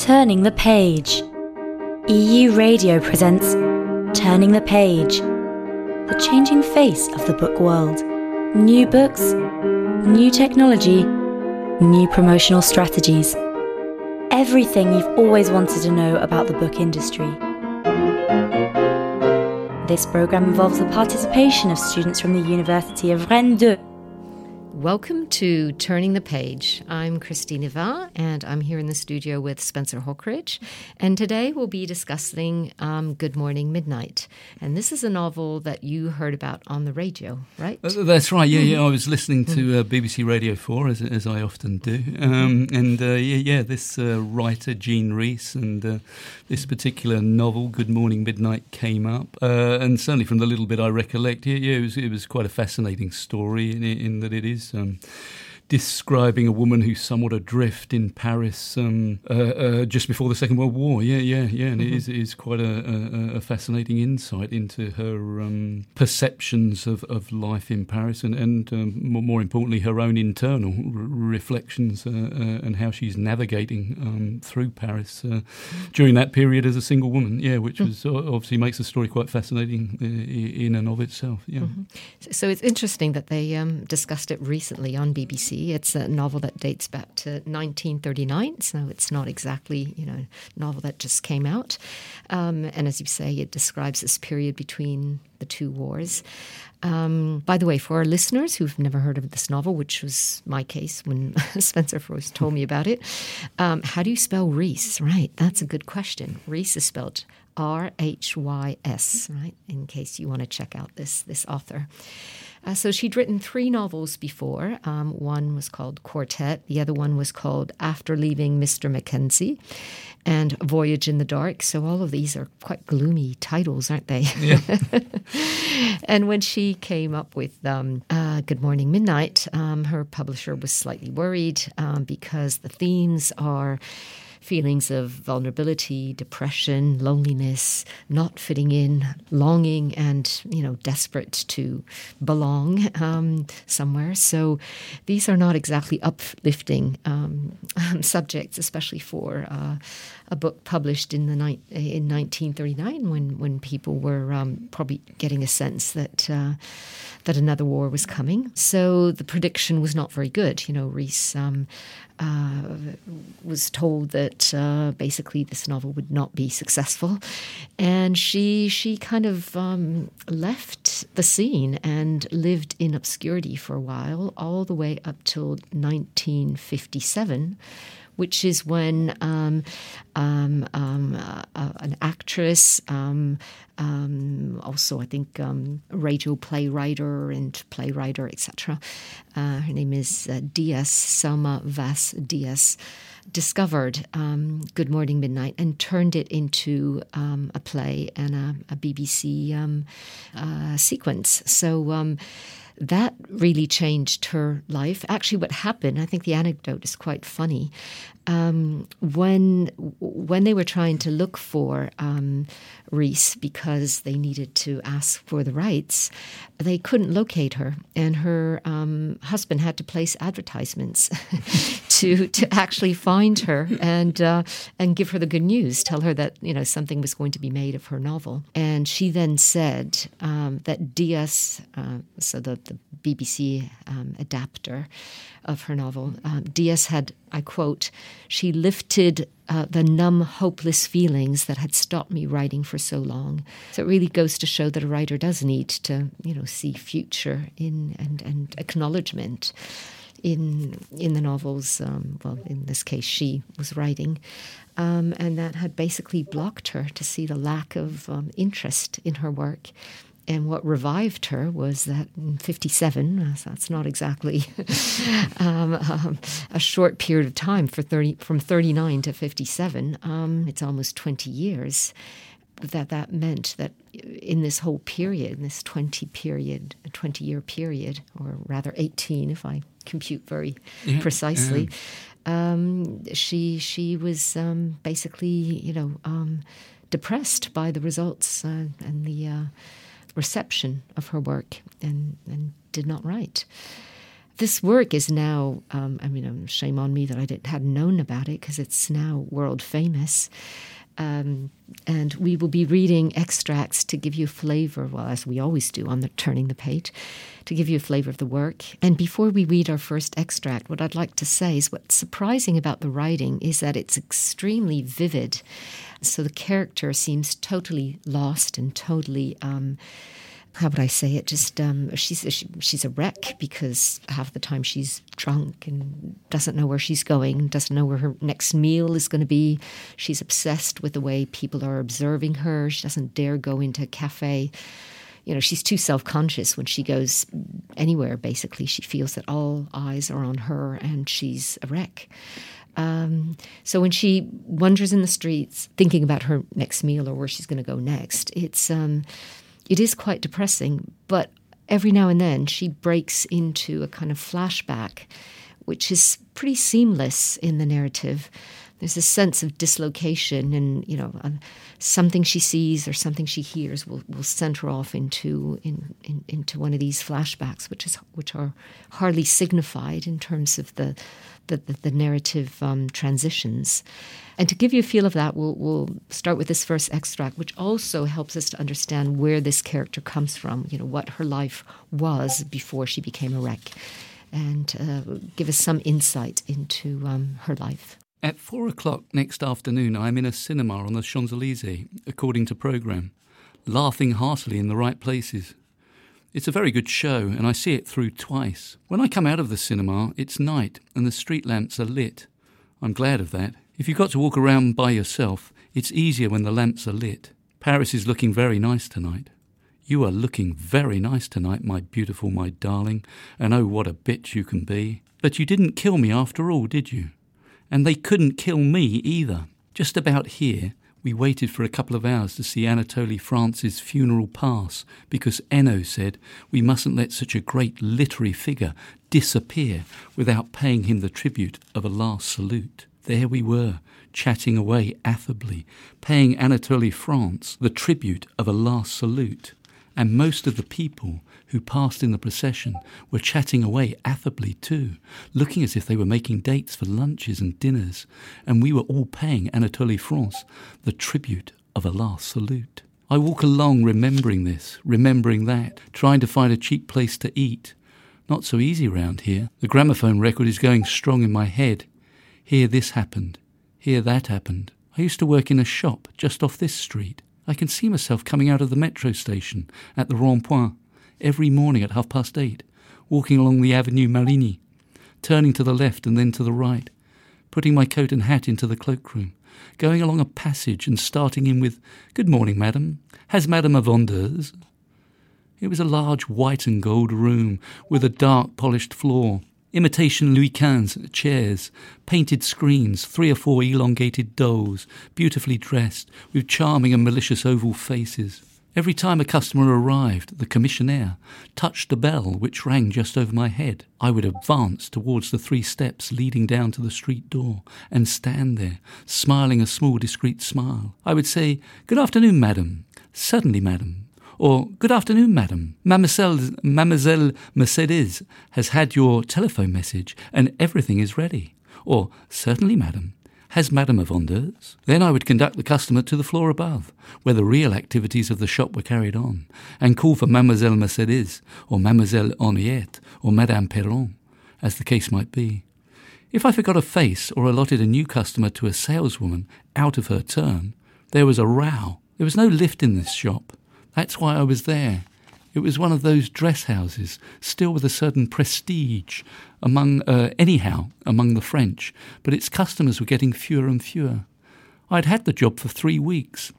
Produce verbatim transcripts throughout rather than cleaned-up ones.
Turning the Page. E U Radio presents Turning the Page, the changing face of the book world. New books, new technology, new promotional strategies. Everything you've always wanted to know about the book industry. This programme involves the participation of students from the University of Rennes deux. Welcome to Turning the Page. I'm Christine Yvain, and I'm here in the studio with Spencer Holkridge. And today we'll be discussing um, Good Morning Midnight. And this is a novel that you heard about on the radio, right? Uh, that's right, yeah, yeah. I was listening to uh, B B C Radio four, as, as I often do. Um, and, uh, yeah, yeah, this uh, writer, Jean Rhys, and uh, this particular novel, Good Morning Midnight, came up. Uh, and certainly from the little bit I recollect, yeah, yeah it, was, it was quite a fascinating story in, in that it is Um, describing a woman who's somewhat adrift in Paris um, uh, uh, just before the Second World War. Yeah, yeah, yeah. And mm-hmm. it is, it is quite a, a, a fascinating insight into her um, perceptions of, of life in Paris and, and um, more, more importantly, her own internal r- reflections uh, uh, and how she's navigating um, through Paris uh, during that period as a single woman, yeah, which was mm-hmm. obviously makes the story quite fascinating uh, in and of itself. Yeah. Mm-hmm. So it's interesting that they um, discussed it recently on B B C. It's a novel that dates back to nineteen thirty-nine, so it's not exactly, you know, a novel that just came out. Um, and as you say, it describes this period between the two wars. Um, by the way, for our listeners who've never heard of this novel, which was my case when Spencer first told me about it, um, how do you spell Rhys? Right, that's a good question. Rhys is spelled R H Y S, right, in case you want to check out this this author. Uh, so she'd written three novels before. Um, one was called Quartet. The other one was called After Leaving Mister Mackenzie and Voyage in the Dark. So all of these are quite gloomy titles, aren't they? Yeah. And when she came up with um, uh, Good Morning Midnight, um, her publisher was slightly worried um, because the themes are feelings of vulnerability, depression, loneliness, not fitting in, longing, and, you know, desperate to belong um, somewhere. So these are not exactly uplifting um, subjects, especially for uh, a book published in the ni- in nineteen thirty-nine, when when people were um, probably getting a sense that uh, that another war was coming. So the prediction was not very good. You know, Rhys um, uh, was told that. That uh, basically this novel would not be successful, and she she kind of um, left the scene and lived in obscurity for a while, all the way up till nineteen fifty-seven, which is when um, um, um, uh, uh, an actress, um, um, also I think um, a radio playwright and playwright, et cetera. Uh, her name is uh, Diaz, Selma Vas Diaz, discovered um, Good Morning Midnight and turned it into um, a play and a, a B B C um, uh, sequence. So um, that really changed her life. Actually, what happened, I think the anecdote is quite funny. Um, when when they were trying to look for um, Rhys because they needed to ask for the rights, they couldn't locate her, and her um, husband had to place advertisements to to actually find her and uh, and give her the good news, tell her that, you know, something was going to be made of her novel. And she then said um, that Diaz, uh, so the, the B B C um, adapter of her novel, um, Diaz had, I quote, "She lifted uh, the numb, hopeless feelings that had stopped me writing for so long." So it really goes to show that a writer does need to, you know, see future in and, and acknowledgement in in the novels. Um, well, in this case, she was writing, um, and that had basically blocked her to see the lack of um, interest in her work. And what revived her was that in fifty-seven, so that's not exactly um, um, a short period of time, for thirty from thirty-nine to fifty-seven, um, it's almost twenty years, that that meant that in this whole period, in this twenty period, twenty-year period, or rather eighteen if I compute very yeah. precisely, yeah. Um, she, she was um, basically, you know, um, depressed by the results uh, and the... Uh, reception of her work and, and did not write. this work is now, um, I mean, shame on me that I didn't, hadn't known about it, because it's now world famous. Um, and we will be reading extracts to give you flavor, well, as we always do on the Turning the Page, to give you a flavor of the work. And before we read our first extract, what I'd like to say is what's surprising about the writing is that it's extremely vivid. So the character seems totally lost and totally... Um, How would I say it? Just um, she's she, she's a wreck, because half the time she's drunk and doesn't know where she's going, doesn't know where her next meal is going to be. She's obsessed with the way people are observing her. She doesn't dare go into a cafe. You know, she's too self-conscious when she goes anywhere, basically. She feels that all eyes are on her and she's a wreck. Um, so when she wanders in the streets thinking about her next meal or where she's going to go next, it's... Um, It is quite depressing, but every now and then she breaks into a kind of flashback, which is pretty seamless in the narrative. There's a sense of dislocation, and you know, uh, something she sees or something she hears will, will send her off into in, in, into one of these flashbacks, which is which are hardly signified in terms of the the, the, the narrative um, transitions. And to give you a feel of that, we'll, we'll start with this first extract, which also helps us to understand where this character comes from, you know, what her life was before she became a wreck, and uh, give us some insight into um, her life. At four o'clock next afternoon, I'm in a cinema on the Champs-Élysées, according to programme, laughing heartily in the right places. It's a very good show, and I see it through twice. When I come out of the cinema, it's night, and the street lamps are lit. I'm glad of that. If you've got to walk around by yourself, it's easier when the lamps are lit. Paris is looking very nice tonight. You are looking very nice tonight, my beautiful, my darling, and oh, what a bitch you can be. But you didn't kill me after all, did you? And they couldn't kill me either. Just about here, we waited for a couple of hours to see Anatole France's funeral pass, because Eno said we mustn't let such a great literary figure disappear without paying him the tribute of a last salute. There we were, chatting away affably, paying Anatole France the tribute of a last salute, and most of the people who passed in the procession were chatting away affably too, looking as if they were making dates for lunches and dinners, and we were all paying Anatole France the tribute of a last salute. I walk along remembering this, remembering that, trying to find a cheap place to eat. Not so easy round here. The gramophone record is going strong in my head. Here this happened. Here that happened. I used to work in a shop just off this street. I can see myself coming out of the metro station at the Rond-Point every morning at half past eight, walking along the Avenue Marigny, turning to the left and then to the right, putting my coat and hat into the cloakroom, going along a passage and starting in with, "Good morning, madam. Has madam a vendeuse?" It was a large white and gold room with a dark polished floor, imitation Louis Quinze chairs, painted screens, three or four elongated dolls, beautifully dressed, with charming and malicious oval faces. Every time a customer arrived, the commissionaire touched a bell which rang just over my head. I would advance towards the three steps leading down to the street door and stand there, smiling a small, discreet smile. I would say, "Good afternoon, madam." "Certainly, madam." Or, "Good afternoon, madam. Mademoiselle, Mademoiselle Mercedes has had your telephone message and everything is ready." Or, "Certainly, madam. Has madam a vendeuse?" Then I would conduct the customer to the floor above, where the real activities of the shop were carried on, and call for Mademoiselle Mercedes or Mademoiselle Henriette or Madame Perron, as the case might be. If I forgot a face or allotted a new customer to a saleswoman out of her turn, there was a row. There was no lift in this shop. That's why I was there. It was one of those dress houses, still with a certain prestige, among uh, anyhow, among the French, but its customers were getting fewer and fewer. I'd had the job for three weeks.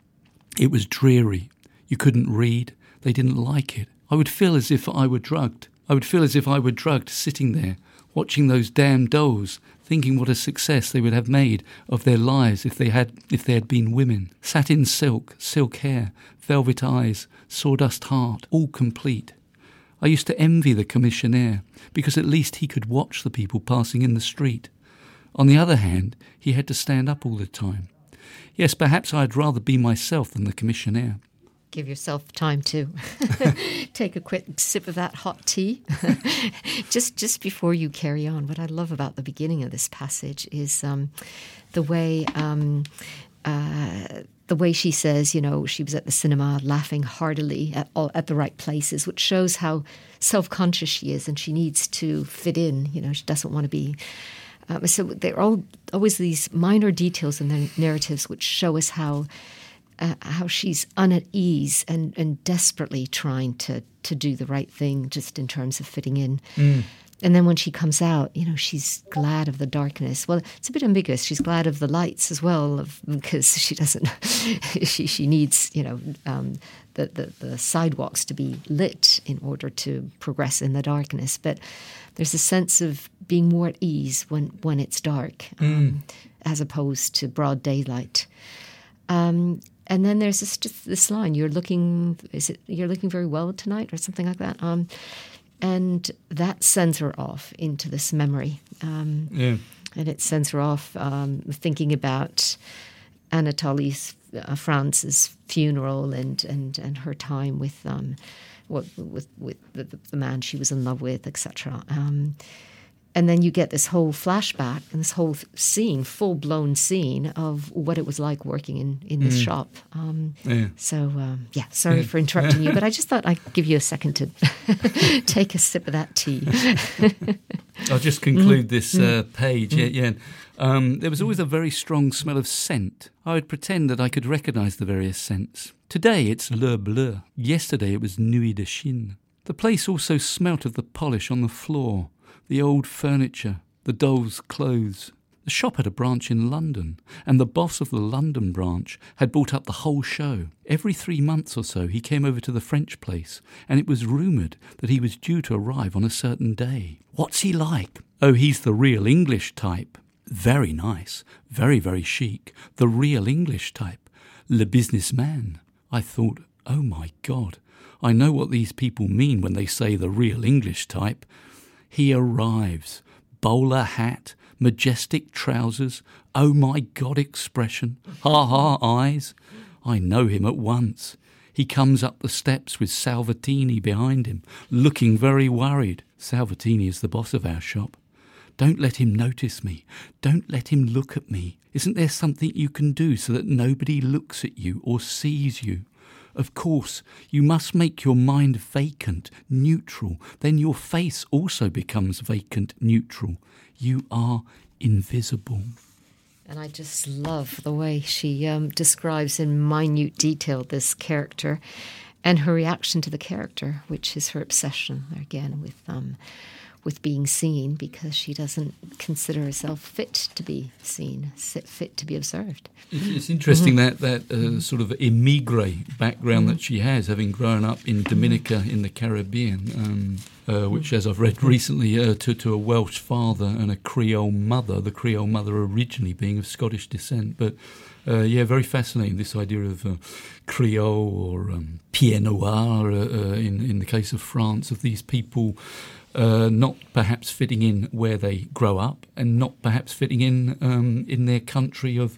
It was dreary. You couldn't read. They didn't like it. I would feel as if I were drugged. I would feel as if I were drugged sitting there, watching those damn dolls, thinking what a success they would have made of their lives if they had if they had been women. Satin silk, silk hair, velvet eyes, sawdust heart, all complete. I used to envy the commissionaire, because at least he could watch the people passing in the street. On the other hand, he had to stand up all the time. Yes, perhaps I'd rather be myself than the commissionaire. give yourself time to take a quick sip of that hot tea just just before you carry on. What I love about the beginning of this passage is um, the way um, uh, the way she says, you know, she was at the cinema laughing heartily at all, at the right places, which shows how self-conscious she is, and she needs to fit in. You know, she doesn't want to be. Um, so there are all, always these minor details in their narratives which show us how. Uh, how she's unat ease and, and desperately trying to, to do the right thing just in terms of fitting in. Mm. And then when she comes out, you know, she's glad of the darkness. Well, it's a bit ambiguous. She's glad of the lights as well of, because she doesn't – she she needs, you know, um, the, the, the sidewalks to be lit in order to progress in the darkness. But there's a sense of being more at ease when, when it's dark um, mm. as opposed to broad daylight. Um And then there's this, this line: "You're looking, is it? You're looking very well tonight," or something like that. Um, and that sends her off into this memory, um, yeah. and it sends her off um, thinking about Anatole uh, France's funeral and, and, and her time with um, what with with the, the man she was in love with, et cetera. Um, and then you get this whole flashback and this whole scene, full-blown scene of what it was like working in, in this mm. shop. Um, yeah. So, um, yeah, sorry yeah. for interrupting you, but I just thought I'd give you a second to take a sip of that tea. I'll just conclude mm. this uh, page. Mm. Yeah, yeah. Um, there was always a very strong smell of scent. I would pretend that I could recognise the various scents. Today it's Le Bleu. Yesterday it was Nuit de Chine. The place also smelt of the polish on the floor, the old furniture, the doll's clothes. The shop had a branch in London, and the boss of the London branch had bought up the whole show. Every three months or so he came over to the French place, and it was rumoured that he was due to arrive on a certain day. What's he like? Oh, he's the real English type. Very nice, very, very chic. The real English type. Le businessman. I thought, oh my God, I know what these people mean when they say the real English type. He arrives, bowler hat, majestic trousers, oh my God expression, ha-ha eyes. I know him at once. He comes up the steps with Salvatini behind him, looking very worried. Salvatini is the boss of our shop. Don't let him notice me. Don't let him look at me. Isn't there something you can do so that nobody looks at you or sees you? Of course, you must make your mind vacant, neutral. Then your face also becomes vacant, neutral. You are invisible. And I just love the way she um, describes in minute detail this character and her reaction to the character, which is her obsession, again, with um, with being seen, because she doesn't consider herself fit to be seen, fit to be observed. It's interesting mm-hmm. that that uh, sort of emigre background mm-hmm. that she has, having grown up in Dominica in the Caribbean, um, uh, which, as I've read recently, uh, to, to a Welsh father and a Creole mother, the Creole mother originally being of Scottish descent. But, uh, yeah, very fascinating, this idea of uh, Creole or um, Pied Noir uh, uh, in, in the case of France, of these people... Uh, not perhaps fitting in where they grow up, and not perhaps fitting in um, in their country of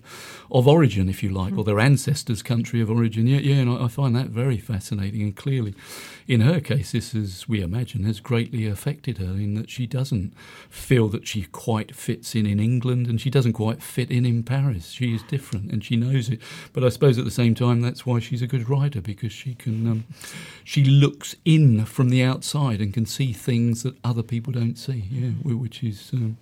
of origin, if you like, or their ancestors' country of origin. Yeah, yeah, and I, I find that very fascinating. And clearly, in her case, this, as we imagine, has greatly affected her in that she doesn't feel that she quite fits in in England, and she doesn't quite fit in in Paris. She is different, and she knows it. But I suppose at the same time, that's why she's a good writer, because she can um, she looks in from the outside and can see things that other people don't see, yeah, which is um,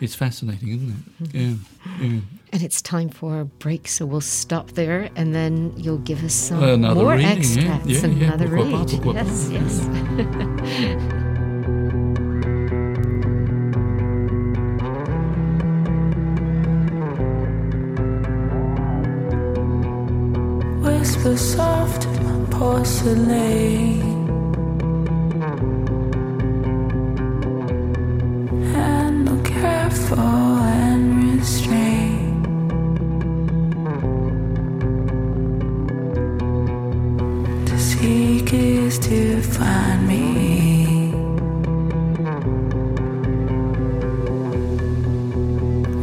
it's fascinating, isn't it? Yeah, yeah. And it's time for a break, so we'll stop there, and then you'll give us some another more reading, extracts, yeah, yeah, yeah. another we'll read. Up, we'll yes, up. yes. Whisper soft porcelain. Careful and restrained. To seek is to find me.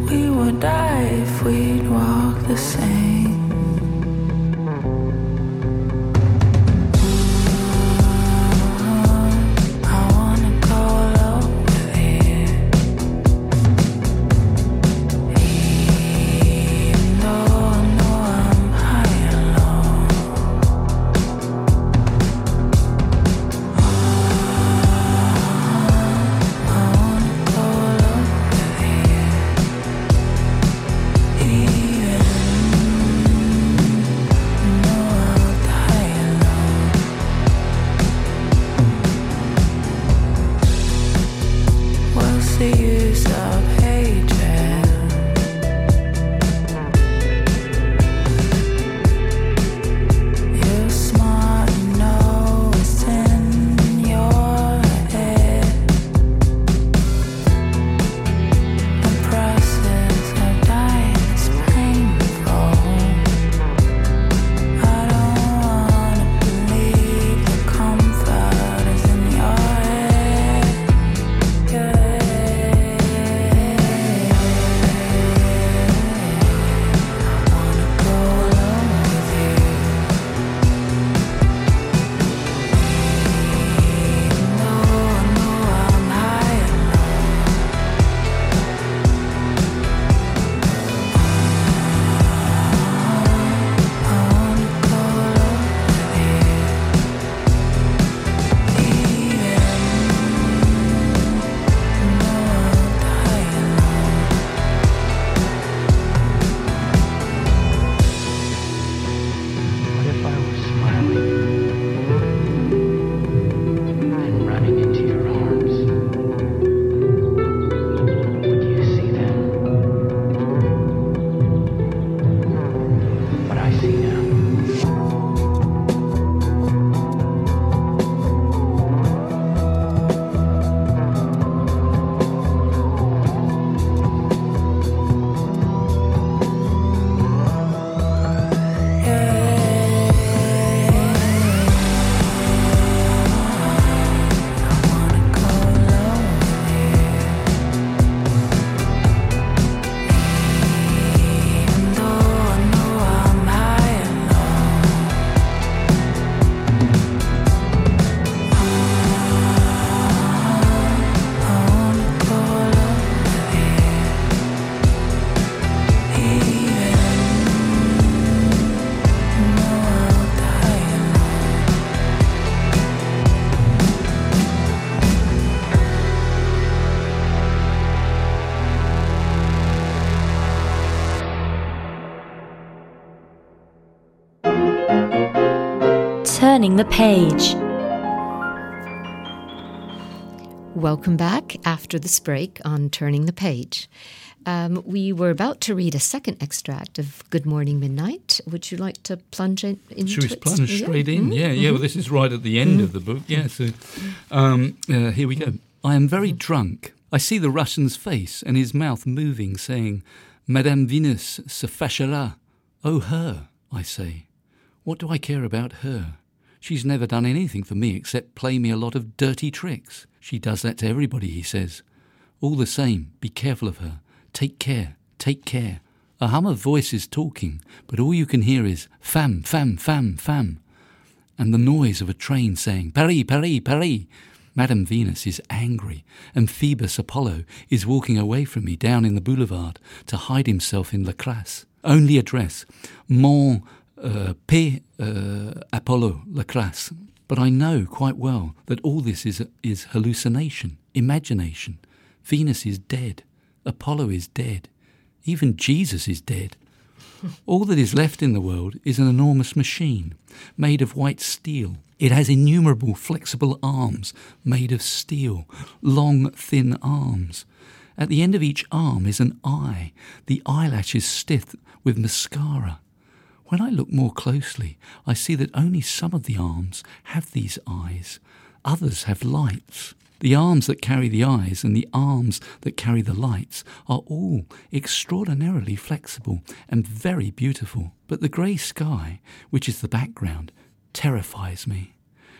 We would die if we'd walk the same. turning the page. Welcome back after this break on Turning the Page. Um, we were about to read a second extract of Good Morning Midnight. Would you like to plunge in, into Should we it? plunge yeah. straight in? Mm-hmm. Yeah, yeah. Well, this is right at the end mm-hmm. of the book. Yeah, so um, uh, here we go. I am very drunk. I see the Russian's face and his mouth moving, saying, Madame Venus se fâchera. Oh, her, I say. What do I care about her? She's never done anything for me except play me a lot of dirty tricks. She does that to everybody, he says. All the same, be careful of her. Take care, take care. A hum of voices talking, but all you can hear is femme, femme, femme, femme. And the noise of a train saying, Paris, Paris, Paris. Madame Venus is angry, and Phoebus Apollo is walking away from me down in the boulevard to hide himself in La Classe. Only address, Mon uh, P. Uh, Apollo, La Classe. But I know quite well that all this is is hallucination, imagination. Venus is dead. Apollo is dead. Even Jesus is dead. All that is left in the world is an enormous machine made of white steel. It has innumerable flexible arms made of steel, long, thin arms. At the end of each arm is an eye, the eyelash is stiff with mascara. When I look more closely, I see that only some of the arms have these eyes. Others have lights. The arms that carry the eyes and the arms that carry the lights are all extraordinarily flexible and very beautiful. But the grey sky, which is the background, terrifies me.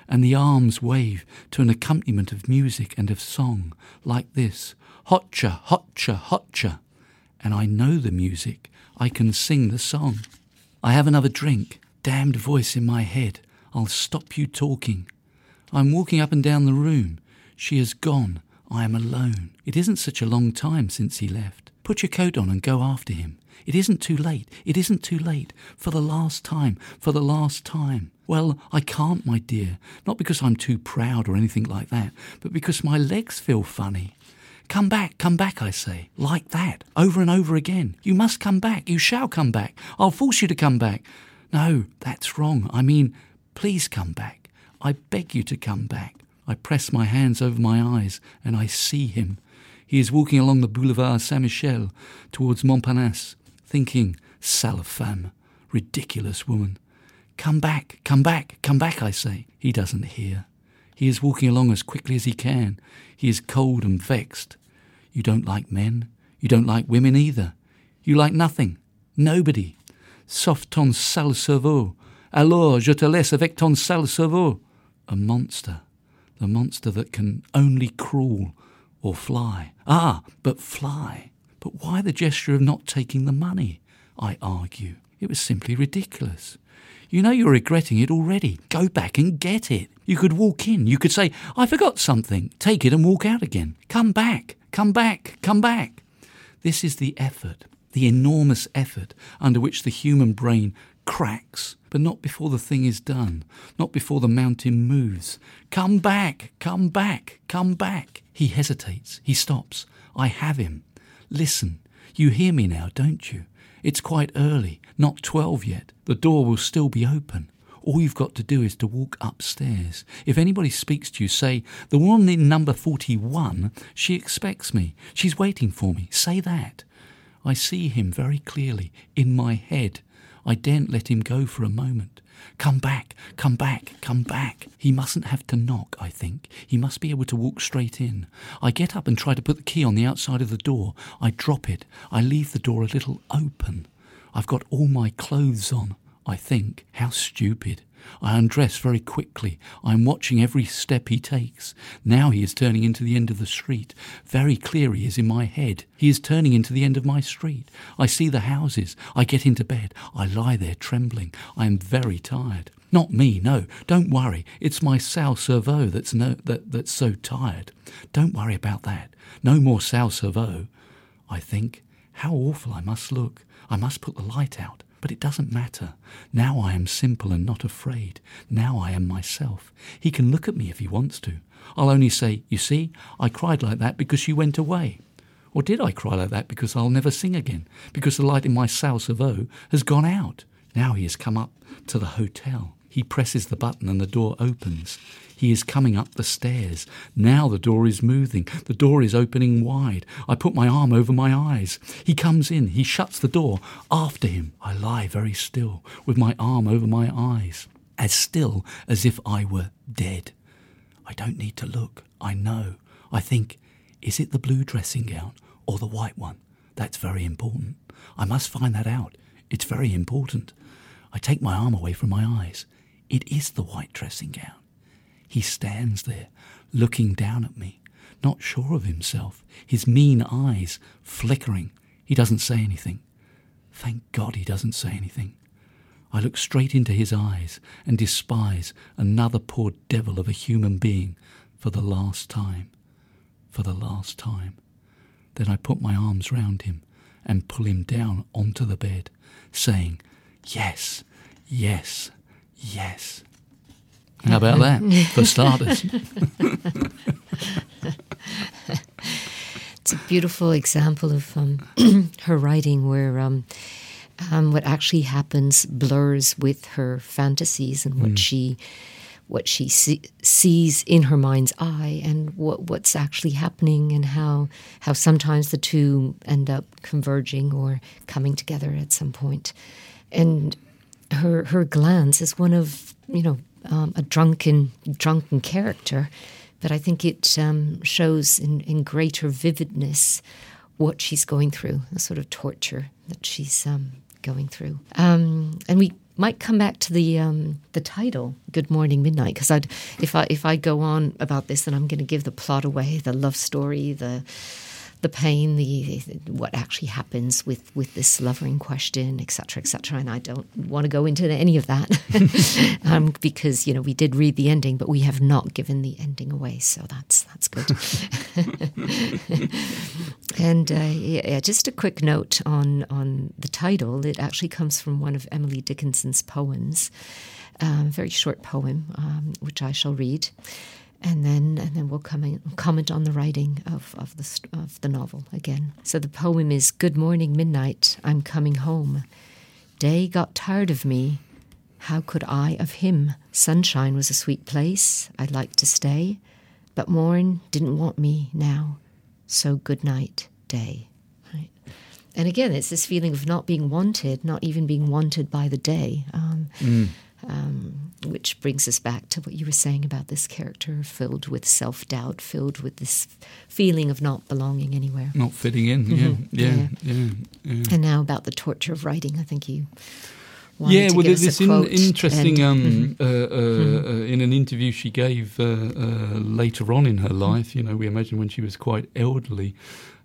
And the arms wave to an accompaniment of music and of song, like this. Hotcha, hotcha, hotcha. And I know the music. I can sing the song. I have another drink. Damned voice in my head. I'll stop you talking. I'm walking up and down the room. She has gone. I am alone. It isn't such a long time since he left. Put your coat on and go after him. It isn't too late. It isn't too late. For the last time. For the last time. Well, I can't, my dear. Not because I'm too proud or anything like that, but because my legs feel funny. Come back, come back, I say. Like that. Over and over again. You must come back. You shall come back. I'll force you to come back. No, that's wrong. I mean, please come back. I beg you to come back. I press my hands over my eyes and I see him. He is walking along the Boulevard Saint-Michel towards Montparnasse, thinking, sale femme, ridiculous woman. Come back, come back, come back, I say. He doesn't hear. He is walking along as quickly as he can. He is cold and vexed. You don't like men. You don't like women either. You like nothing. Nobody. Sauf ton sale cerveau. Alors je te laisse avec ton sale cerveau. A monster. The monster that can only crawl or fly. Ah, but fly. But why the gesture of not taking the money, I argue. It was simply ridiculous. You know you're regretting it already. Go back and get it. You could walk in. You could say, I forgot something. Take it and walk out again. Come back, come back, come back. This is the effort, the enormous effort under which the human brain cracks, but not before the thing is done, not before the mountain moves. Come back, come back, come back. He hesitates, he stops. I have him. Listen, you hear me now, don't you? It's quite early, not twelve yet. The door will still be open. All you've got to do is to walk upstairs. If anybody speaks to you, say, the woman in number forty-one, she expects me. She's waiting for me. Say that. I see him very clearly in my head. I daren't let him go for a moment. Come back, come back, come back. He mustn't have to knock, I think. He must be able to walk straight in. I get up and try to put the key on the outside of the door. I drop it. I leave the door a little open. I've got all my clothes on, I think. How stupid. I undress very quickly. I'm watching every step he takes. Now he is turning into the end of the street. Very clear he is in my head. He is turning into the end of my street. I see the houses. I get into bed. I lie there trembling. I am very tired. Not me, no. Don't worry. It's my sale cerveau that's, no, that, that's so tired. Don't worry about that. No more sale cerveau. I think, how awful I must look. I must put the light out. But it doesn't matter. Now I am simple and not afraid. Now I am myself. He can look at me if he wants to. I'll only say, you see, I cried like that because she went away. Or did I cry like that because I'll never sing again? Because the light in my sale cerveau has gone out. Now he has come up to the hotel. He presses the button and the door opens. He is coming up the stairs. Now the door is moving. The door is opening wide. I put my arm over my eyes. He comes in. He shuts the door. After him, I lie very still, with my arm over my eyes, as still as if I were dead. I don't need to look. I know. I think, is it the blue dressing gown or the white one? That's very important. I must find that out. It's very important. I take my arm away from my eyes. It is the white dressing gown. He stands there, looking down at me, not sure of himself, his mean eyes flickering. He doesn't say anything. Thank God he doesn't say anything. I look straight into his eyes and despise another poor devil of a human being for the last time, for the last time. Then I put my arms round him and pull him down onto the bed, saying, yes, yes, yes. How about that, for starters? It's a beautiful example of um, her writing where um, um, what actually happens blurs with her fantasies and what mm. she what she see, sees in her mind's eye and what, what's actually happening and how how sometimes the two end up converging or coming together at some point. And her her glance is one of, you know, Um, a drunken drunken character, but I think it um, shows in, in greater vividness what she's going through, the sort of torture that she's um, going through. Um, and we might come back to the um, the title, Good Morning Midnight, because I'd if I if I go on about this, then I'm going to give the plot away, the love story, the the pain, the what actually happens with, with this lover in question, et cetera, et cetera. And I don't want to go into any of that um, because, you know, we did read the ending, but we have not given the ending away. So that's that's good. And uh, yeah, just a quick note on, on the title. It actually comes from one of Emily Dickinson's poems, um, a very short poem, um, which I shall read. And then, and then we'll come in, comment on the writing of, of the of the novel again. So the poem is "Good morning, midnight. I'm coming home. Day got tired of me. How could I of him? Sunshine was a sweet place. I'd like to stay, but morn didn't want me now. So good night, day." Right. And again, it's this feeling of not being wanted, not even being wanted by the day. Um, mm. Um, which brings us back to what you were saying about this character filled with self-doubt, filled with this feeling of not belonging anywhere. Not fitting in, mm-hmm. yeah, yeah, yeah, yeah, yeah. And now about the torture of writing, I think you wanted yeah, to well, give us this a quote. Yeah, well, there's this interesting, um, mm-hmm. uh, uh, mm-hmm. uh, in an interview she gave uh, uh, later on in her life, you know, we imagine when she was quite elderly,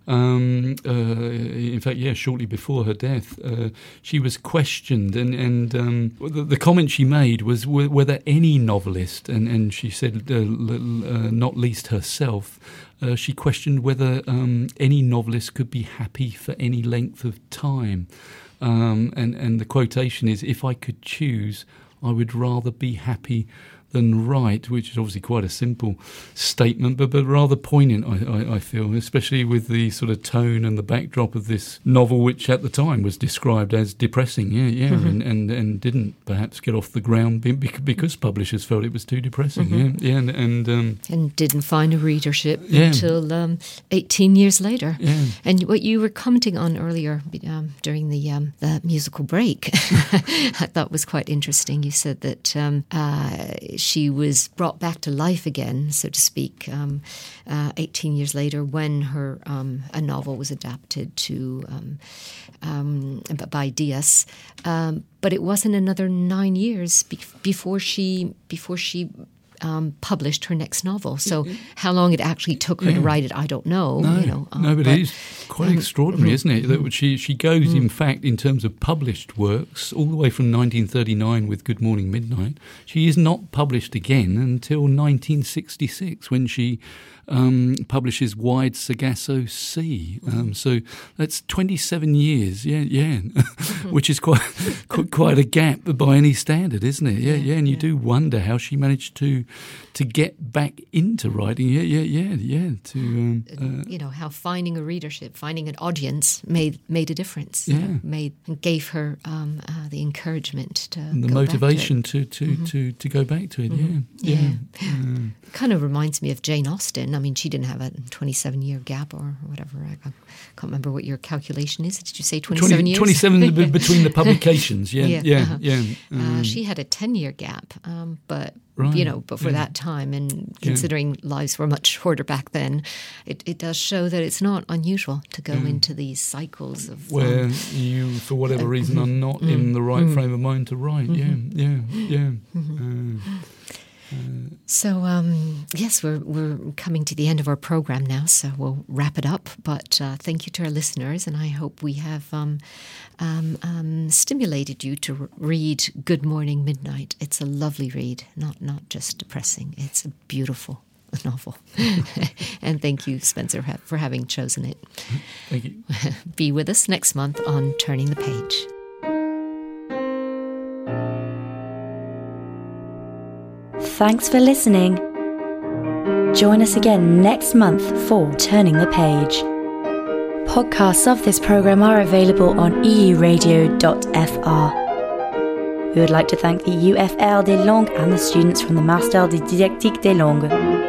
Um, uh, in fact, yeah, shortly before her death, uh, she was questioned, and, and um, the, the comment she made was w- whether any novelist, and, and she said uh, l- uh, not least herself, uh, she questioned whether um, any novelist could be happy for any length of time. Um, and, and the quotation is, "If I could choose, I would rather be happy than right," which is obviously quite a simple statement, but, but rather poignant, I, I, I feel, especially with the sort of tone and the backdrop of this novel, which at the time was described as depressing, yeah, yeah, mm-hmm. and, and, and didn't perhaps get off the ground because publishers felt it was too depressing, mm-hmm. yeah, yeah, and and, um, and didn't find a readership yeah. until um, eighteen years later. Yeah. And what you were commenting on earlier um, during the, um, the musical break, I thought was quite interesting. You said that um, uh, she was brought back to life again, so to speak, um, uh, eighteen years later when her um, a novel was adapted to um, um, by Diaz. Um, but it wasn't another nine years be- before she before she um, published her next novel. So how long it actually took her yeah. to write it, I don't know. No, you know, um, no but, but it is quite um, extraordinary, isn't it? That she she goes, mm. in fact, in terms of published works, all the way from nineteen thirty-nine with Good Morning Midnight. She is not published again until nineteen sixty-six when she um, publishes Wide Sargasso Sea. Um, so that's twenty-seven years, yeah, yeah, which is quite quite a gap by any standard, isn't it? Yeah, yeah, and you yeah. do wonder how she managed to to get back into writing, yeah, yeah, yeah, yeah. To um, uh, you know how finding a readership, finding an audience made made a difference. Yeah. You know, made and gave her um, uh, the encouragement to and the go motivation back to it. to to, mm-hmm. to to go back to it. Mm-hmm. Yeah. Yeah. Yeah. yeah. It kind of reminds me of Jane Austen. I mean, she didn't have a twenty-seven year gap or whatever. I can't remember what your calculation is. Did you say twenty-seven twenty, years? twenty-seven between the publications. Yeah. Yeah. Yeah. Uh-huh. yeah. Um, uh, she had a ten year gap, um, but. Right. You know, but for yeah. that time, and considering yeah. lives were much shorter back then, it, it does show that it's not unusual to go yeah. into these cycles of where um, you, for whatever uh, reason, are not mm, in the right mm, frame of mind to write. Mm-hmm. Yeah, yeah, yeah. Mm-hmm. Uh, uh, so um, yes, we're we're coming to the end of our program now, so we'll wrap it up. But uh, thank you to our listeners, and I hope we have um, um, um, stimulated you to re- read Good Morning Midnight. It's a lovely read, not not just depressing. It's a beautiful novel. And thank you, Spencer, for having chosen it. Thank you. Be with us next month on Turning the Page. Thanks for listening. Join us again next month for Turning the Page. Podcasts of this programme are available on e u radio dot f r. We would like to thank the U F L des Langues and the students from the Master de Didactique des Langues.